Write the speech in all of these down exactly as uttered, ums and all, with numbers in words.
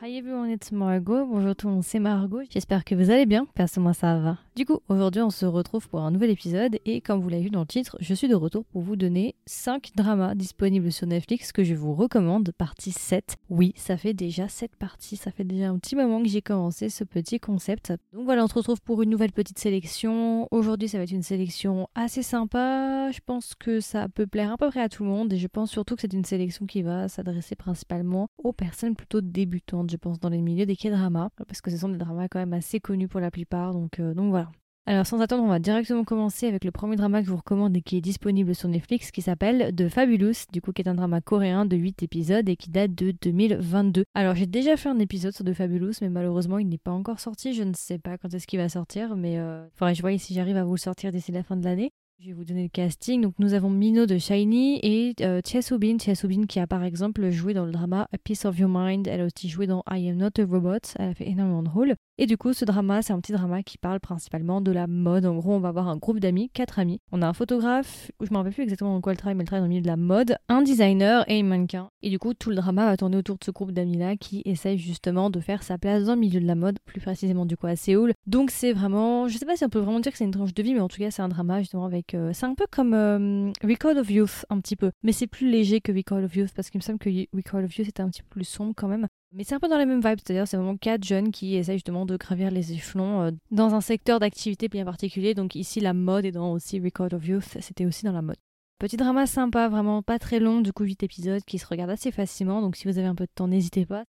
Hi everyone, it's Margo. Bonjour tout le monde, c'est Margo. J'espère que vous allez bien. Perso, moi ça va. Du coup, aujourd'hui, on se retrouve pour un nouvel épisode et comme vous l'avez vu dans le titre, je suis de retour pour vous donner cinq dramas disponibles sur Netflix que je vous recommande, partie sept. Oui, ça fait déjà sept parties, ça fait déjà un petit moment que j'ai commencé ce petit concept. Donc voilà, on se retrouve pour une nouvelle petite sélection. Aujourd'hui, ça va être une sélection assez sympa. Je pense que ça peut plaire à peu près à tout le monde et je pense surtout que c'est une sélection qui va s'adresser principalement aux personnes plutôt débutantes, je pense, dans les milieux des K-dramas, parce que ce sont des dramas quand même assez connus pour la plupart, donc, euh, donc voilà. Alors sans attendre, on va directement commencer avec le premier drama que je vous recommande et qui est disponible sur Netflix, qui s'appelle The Fabulous, du coup qui est un drama coréen de huit épisodes et qui date de deux mille vingt-deux. Alors j'ai déjà fait un épisode sur The Fabulous, mais malheureusement il n'est pas encore sorti, je ne sais pas quand est-ce qu'il va sortir, mais euh, faudrait que je voie si j'arrive à vous le sortir d'ici la fin de l'année. Je vais vous donner le casting. Donc nous avons Mino de Shiny et euh, Chae Soobin. Chae Soobin qui a par exemple joué dans le drama A Piece of Your Mind. Elle a aussi joué dans I Am Not a Robot. Elle a fait énormément de rôles. Et du coup, ce drama, c'est un petit drama qui parle principalement de la mode. En gros, on va avoir un groupe d'amis, quatre amis. On a un photographe, je ne me rappelle plus exactement dans quoi elle travaille, mais elle travaille dans le milieu de la mode, un designer et un mannequin. Et du coup, tout le drama va tourner autour de ce groupe d'amis-là qui essaye justement de faire sa place dans le milieu de la mode, plus précisément du coup à Séoul. Donc c'est vraiment, je ne sais pas si on peut vraiment dire que c'est une tranche de vie, mais en tout cas, c'est un drama justement avec... Euh, c'est un peu comme euh, Record of Youth, un petit peu. Mais c'est plus léger que Record of Youth, parce qu'il me semble que Record of Youth était un petit peu plus sombre quand même. Mais c'est un peu dans la même vibe, c'est-à-dire c'est vraiment quatre jeunes qui essayent justement de gravir les échelons dans un secteur d'activité bien particulier. Donc ici la mode et dans aussi Record of Youth, c'était aussi dans la mode. Petit drama sympa, vraiment pas très long, du coup huit épisodes qui se regardent assez facilement. Donc si vous avez un peu de temps, n'hésitez pas.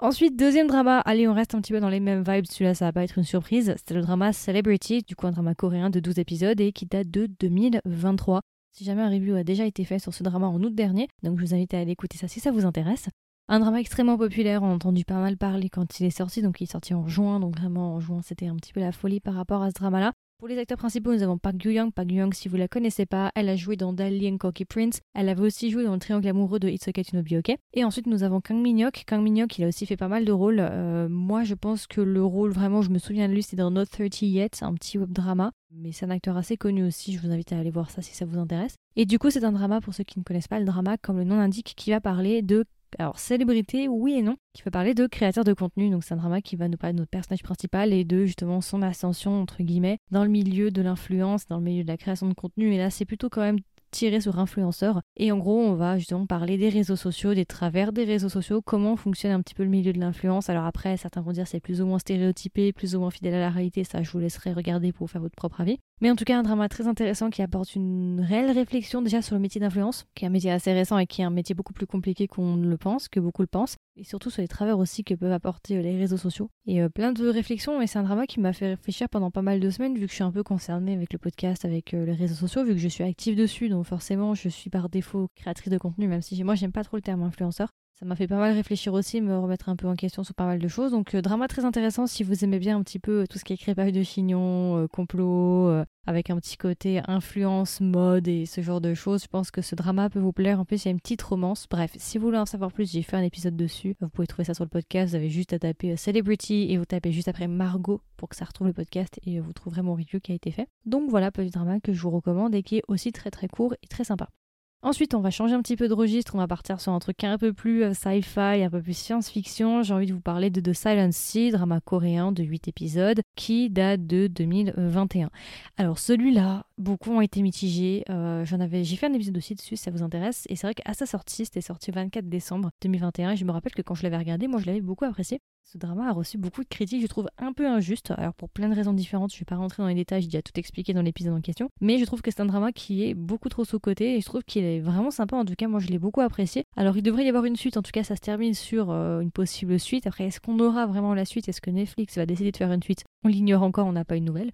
Ensuite, deuxième drama, allez, on reste un petit peu dans les mêmes vibes, celui-là ça va pas être une surprise. C'était le drama Celebrity, du coup un drama coréen de douze épisodes et qui date de deux mille vingt-trois. Si jamais un review a déjà été fait sur ce drama en août dernier, donc je vous invite à aller écouter ça si ça vous intéresse. Un drama extrêmement populaire, on a entendu pas mal parler quand il est sorti, donc il est sorti en juin, donc vraiment en juin c'était un petit peu la folie par rapport à ce drama-là. Pour les acteurs principaux, nous avons Park Yoo Young. Park Yoo Young, si vous la connaissez pas, elle a joué dans Dalian Cookie Prince, elle avait aussi joué dans le triangle amoureux de It's Okay to Not Be Okay. Et ensuite nous avons Kang Minyok. Kang Minyok, il a aussi fait pas mal de rôles, euh, moi je pense que le rôle vraiment, je me souviens de lui, c'est dans Not trente Yet, un petit web drama. Mais c'est un acteur assez connu aussi, je vous invite à aller voir ça si ça vous intéresse. Et du coup c'est un drama, pour ceux qui ne connaissent pas le drama, comme le nom l'indique, qui va parler de... Alors, célébrité, oui et non, qui va parler de créateur de contenu. Donc, c'est un drama qui va nous parler de notre personnage principal et de, justement, son ascension, entre guillemets, dans le milieu de l'influence, dans le milieu de la création de contenu. Et là, c'est plutôt quand même tiré sur influenceur. Et en gros, on va justement parler des réseaux sociaux, des travers des réseaux sociaux, comment fonctionne un petit peu le milieu de l'influence. Alors après, certains vont dire c'est plus ou moins stéréotypé, plus ou moins fidèle à la réalité. Ça, je vous laisserai regarder pour vous faire votre propre avis. Mais en tout cas, un drama très intéressant qui apporte une réelle réflexion déjà sur le métier d'influence, qui est un métier assez récent et qui est un métier beaucoup plus compliqué qu'on ne le pense, que beaucoup le pensent. Et surtout sur les travers aussi que peuvent apporter les réseaux sociaux. Et euh, plein de réflexions. Et c'est un drama qui m'a fait réfléchir pendant pas mal de semaines, vu que je suis un peu concernée avec le podcast, avec euh, les réseaux sociaux, vu que je suis active dessus. Donc forcément, je suis par défaut créatrice de contenu, même si moi, j'aime pas trop le terme influenceur. Ça m'a fait pas mal réfléchir aussi, me remettre un peu en question sur pas mal de choses. Donc euh, drama très intéressant si vous aimez bien un petit peu tout ce qui est crépage de chignon, euh, complot, euh, avec un petit côté influence, mode et ce genre de choses. Je pense que ce drama peut vous plaire. En plus, il y a une petite romance. Bref, si vous voulez en savoir plus, j'ai fait un épisode dessus. Vous pouvez trouver ça sur le podcast. Vous avez juste à taper Celebrity et vous tapez juste après Margot pour que ça retrouve le podcast et vous trouverez mon review qui a été fait. Donc voilà, petit drama que je vous recommande et qui est aussi très très court et très sympa. Ensuite, on va changer un petit peu de registre, on va partir sur un truc un peu plus sci-fi, un peu plus science-fiction. J'ai envie de vous parler de The Silent Sea, drama coréen de huit épisodes, qui date de deux mille vingt et un. Alors celui-là, beaucoup ont été mitigés. Euh, j'en avais, j'ai fait un épisode aussi dessus si ça vous intéresse. Et c'est vrai qu'à sa sortie, c'était sorti le vingt-quatre décembre deux mille vingt et un. Et je me rappelle que quand je l'avais regardé, moi je l'avais beaucoup apprécié. Ce drama a reçu beaucoup de critiques, je trouve un peu injuste. Alors pour plein de raisons différentes, je ne vais pas rentrer dans les détails, j'ai déjà tout expliqué dans l'épisode en question. Mais je trouve que c'est un drama qui est beaucoup trop sous-coté et je trouve qu'il est vraiment sympa. En tout cas, moi je l'ai beaucoup apprécié. Alors il devrait y avoir une suite, en tout cas ça se termine sur euh, une possible suite. Après, est-ce qu'on aura vraiment la suite? Est-ce que Netflix va décider de faire une suite? On l'ignore encore, on n'a pas une nouvelle.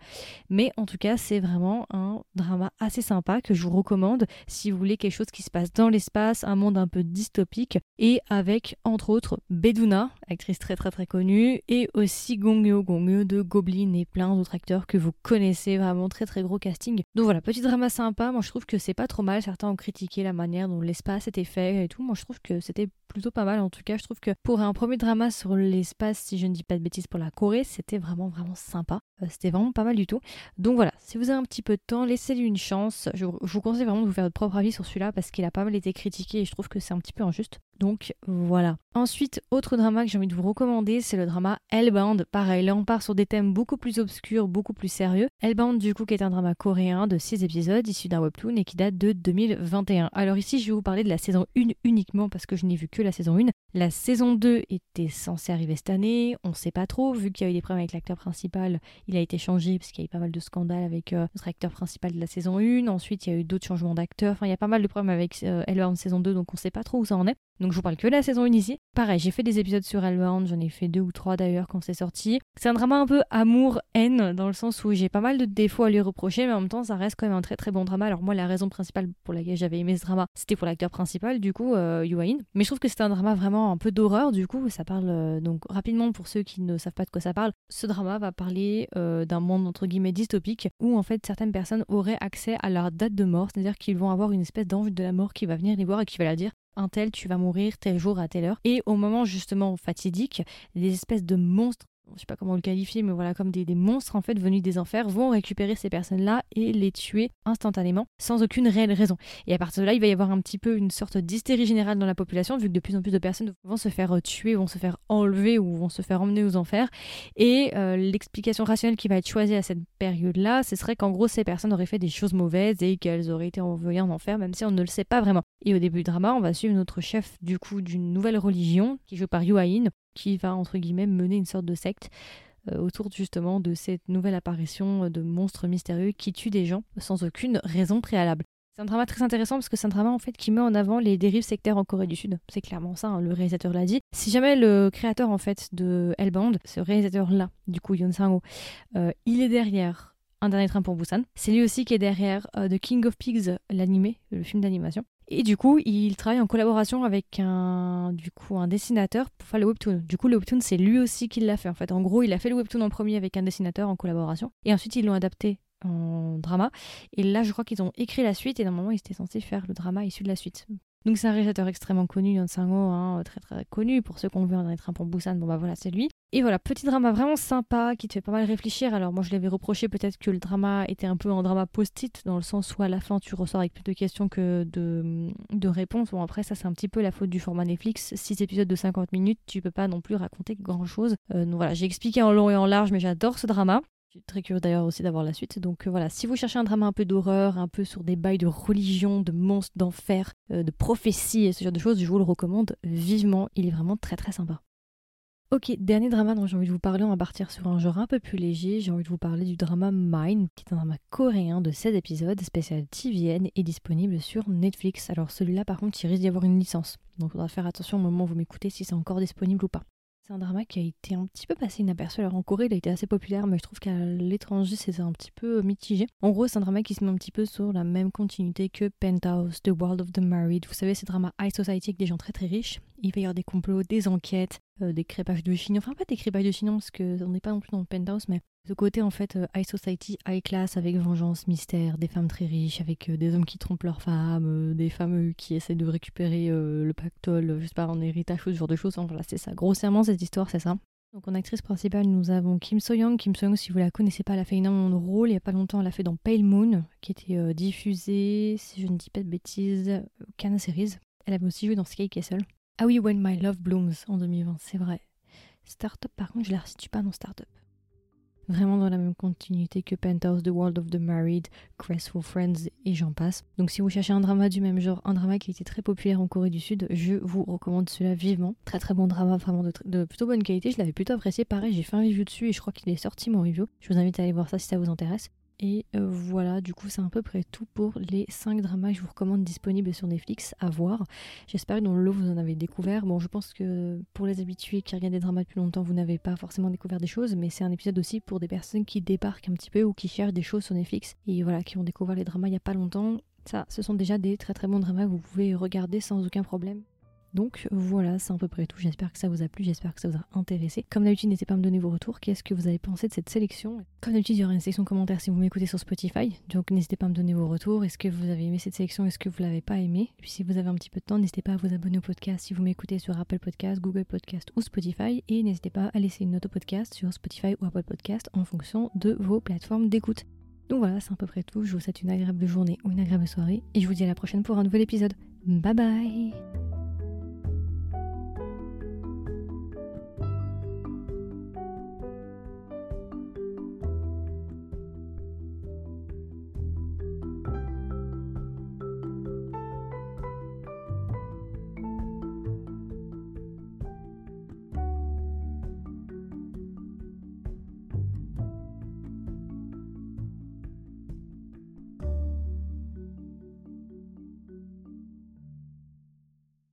Mais en tout cas, c'est vraiment un drama assez sympa que je vous recommande si vous voulez quelque chose qui se passe dans l'espace, un monde un peu dystopique et avec, entre autres, Bedouna, actrice très très très connue, et aussi Gong Yoo, Gong Yoo de Goblin et plein d'autres acteurs que vous connaissez, vraiment très très gros casting. Donc voilà, petit drama sympa, moi je trouve que c'est pas trop mal, certains ont critiqué la manière dont l'espace était fait et tout, moi je trouve que c'était plutôt pas mal, en tout cas je trouve que pour un premier drama sur l'espace, si je ne dis pas de bêtises pour la Corée, c'était vraiment vraiment sympa, euh, c'était vraiment pas mal du tout. Donc voilà, si vous avez un petit peu de temps, laissez-lui une chance, je, je vous conseille vraiment de vous faire votre propre avis sur celui-là parce qu'il a pas mal été critiqué et je trouve que c'est un petit peu injuste. Donc voilà. Ensuite, autre drama que j'ai envie de vous recommander, c'est le drama Hellbound. Pareil, là on part sur des thèmes beaucoup plus obscurs, beaucoup plus sérieux. Hellbound du coup qui est un drama coréen de six épisodes, issu d'un webtoon et qui date de deux mille vingt et un. Alors ici je vais vous parler de la saison un uniquement parce que je n'ai vu que la saison un. La saison deux était censée arriver cette année, on sait pas trop, vu qu'il y a eu des problèmes avec l'acteur principal, il a été changé parce qu'il y a eu pas mal de scandales avec euh, notre acteur principal de la saison un. Ensuite il y a eu d'autres changements d'acteurs, enfin il y a pas mal de problèmes avec euh, Hellbound saison deux, donc on sait pas trop où ça en est. Donc je vous parle que de la saison un ici. Pareil, j'ai fait des épisodes sur Hellbound, j'en ai fait deux ou trois d'ailleurs quand c'est sorti. C'est un drama un peu amour-haine, dans le sens où j'ai pas mal de défauts à lui reprocher, mais en même temps ça reste quand même un très très bon drama. Alors moi la raison principale pour laquelle j'avais aimé ce drama, c'était pour l'acteur principal du coup, euh, Yoo Ahin. Mais je trouve que c'est un drama vraiment un peu d'horreur du coup, ça parle, euh, donc rapidement pour ceux qui ne savent pas de quoi ça parle, ce drama va parler euh, d'un monde entre guillemets dystopique, où en fait certaines personnes auraient accès à leur date de mort, c'est-à-dire qu'ils vont avoir une espèce d'ange de la mort qui va venir les voir et qui va leur dire un tel, tu vas mourir tel jour à telle heure. Et au moment justement fatidique, des espèces de monstres, je sais pas comment le qualifier, mais voilà, comme des, des monstres en fait venus des enfers vont récupérer ces personnes-là et les tuer instantanément sans aucune réelle raison. Et à partir de là, il va y avoir un petit peu une sorte d'hystérie générale dans la population, vu que de plus en plus de personnes vont se faire tuer, vont se faire enlever ou vont se faire emmener aux enfers. Et euh, l'explication rationnelle qui va être choisie à cette période-là, ce serait qu'en gros ces personnes auraient fait des choses mauvaises et qu'elles auraient été envoyées en enfer, même si on ne le sait pas vraiment. Et au début du drama, on va suivre notre chef du coup d'une nouvelle religion qui joue par Yoo Ahin, qui va entre guillemets mener une sorte de secte euh, autour justement de cette nouvelle apparition de monstres mystérieux qui tuent des gens sans aucune raison préalable. C'est un drama très intéressant parce que c'est un drama en fait qui met en avant les dérives sectaires en Corée du Sud. C'est clairement ça, hein, le réalisateur l'a dit. Si jamais le créateur en fait de Hellbound, ce réalisateur-là, du coup Yon Sang-ho, euh, il est derrière Un Dernier Train pour Busan. C'est lui aussi qui est derrière euh, The King of Pigs, l'animé, le film d'animation. Et du coup, il travaille en collaboration avec un, du coup, un dessinateur pour faire le webtoon. Du coup, le webtoon, c'est lui aussi qui l'a fait. En fait, en gros, il a fait le webtoon en premier avec un dessinateur en collaboration. Et ensuite, ils l'ont adapté en drama. Et là, je crois qu'ils ont écrit la suite. Et normalement, ils étaient censés faire le drama issu de la suite. Donc, c'est un réalisateur extrêmement connu, Yon Sang-ho, hein, très très connu. Pour ceux qui ont vu Un Dernier Train pour Busan, bon bah voilà, c'est lui. Et voilà, petit drama vraiment sympa qui te fait pas mal réfléchir. Alors moi je l'avais reproché peut-être que le drama était un peu en drama post-it, dans le sens où à la fin tu ressors avec plus de questions que de, de réponses. Bon après ça c'est un petit peu la faute du format Netflix, six épisodes de cinquante minutes, tu peux pas non plus raconter grand-chose. Euh, donc voilà, j'ai expliqué en long et en large, mais j'adore ce drama. Je suis très curieuse d'ailleurs aussi d'avoir la suite. Donc euh, voilà, si vous cherchez un drama un peu d'horreur, un peu sur des bails de religion, de monstres, d'enfer, euh, de prophéties et ce genre de choses, je vous le recommande vivement. Il est vraiment très très sympa. Ok, dernier drama dont j'ai envie de vous parler, on va partir sur un genre un peu plus léger, j'ai envie de vous parler du drama Mine, qui est un drama coréen de seize épisodes, spécial T V N et disponible sur Netflix. Alors celui-là par contre il risque d'y avoir une licence, donc il faudra faire attention au moment où vous m'écoutez si c'est encore disponible ou pas. C'est un drama qui a été un petit peu passé inaperçu. Alors en Corée, il a été assez populaire, mais je trouve qu'à l'étranger, c'est un petit peu mitigé. En gros, c'est un drama qui se met un petit peu sur la même continuité que Penthouse, The World of the Married. Vous savez, ces dramas high society avec des gens très très riches. Il va y avoir des complots, des enquêtes, euh, des crépages de chignon. Enfin, pas des crépages de chignon, parce qu'on n'est pas non plus dans Penthouse, mais ce côté en fait high society, high class, avec vengeance, mystère, des femmes très riches, avec euh, des hommes qui trompent leurs femmes, euh, des femmes euh, qui essaient de récupérer euh, le pactole, euh, je sais pas, en héritage ou ce genre de choses. Enfin, voilà, c'est ça. Grossièrement, cette histoire, c'est ça. Donc en actrice principale, nous avons Kim So-young. Kim So-young, si vous la connaissez pas, elle a fait énormément de rôles. Il y a pas longtemps, elle a fait dans Pale Moon, qui était euh, diffusée, si je ne dis pas de bêtises, Cannes Series. Elle avait aussi joué dans Sky Castle. Ah oui, When My Love Blooms en deux mille vingt, c'est vrai. Start-up, par contre, je la resitue pas dans Start-up. Vraiment dans la même continuité que Penthouse, The World of the Married, Graceful Friends et j'en passe. Donc si vous cherchez un drama du même genre, un drama qui était très populaire en Corée du Sud, je vous recommande cela vivement. Très très bon drama, vraiment de, de plutôt bonne qualité, je l'avais plutôt apprécié. Pareil, j'ai fait un review dessus et je crois qu'il est sorti mon review. Je vous invite à aller voir ça si ça vous intéresse. Et euh, voilà, du coup c'est à peu près tout pour les cinq dramas que je vous recommande disponibles sur Netflix à voir. J'espère que dans le lot vous en avez découvert. Bon, je pense que pour les habitués qui regardent des dramas depuis longtemps, vous n'avez pas forcément découvert des choses, mais c'est un épisode aussi pour des personnes qui débarquent un petit peu ou qui cherchent des choses sur Netflix et voilà, qui ont découvert les dramas il n'y a pas longtemps. Ça, ce sont déjà des très très bons dramas que vous pouvez regarder sans aucun problème. Donc voilà, c'est à peu près tout. J'espère que ça vous a plu, j'espère que ça vous a intéressé. Comme d'habitude, n'hésitez pas à me donner vos retours. Qu'est-ce que vous avez pensé de cette sélection? Comme d'habitude, il y aura une section commentaires si vous m'écoutez sur Spotify. Donc n'hésitez pas à me donner vos retours. Est-ce que vous avez aimé cette sélection? Est-ce que vous l'avez pas aimé? Et puis si vous avez un petit peu de temps, n'hésitez pas à vous abonner au podcast si vous m'écoutez sur Apple Podcast, Google Podcast ou Spotify. Et n'hésitez pas à laisser une note au podcast sur Spotify ou Apple Podcast en fonction de vos plateformes d'écoute. Donc voilà, c'est à peu près tout. Je vous souhaite une agréable journée ou une agréable soirée. Et je vous dis à la prochaine pour un nouvel épisode. Bye bye.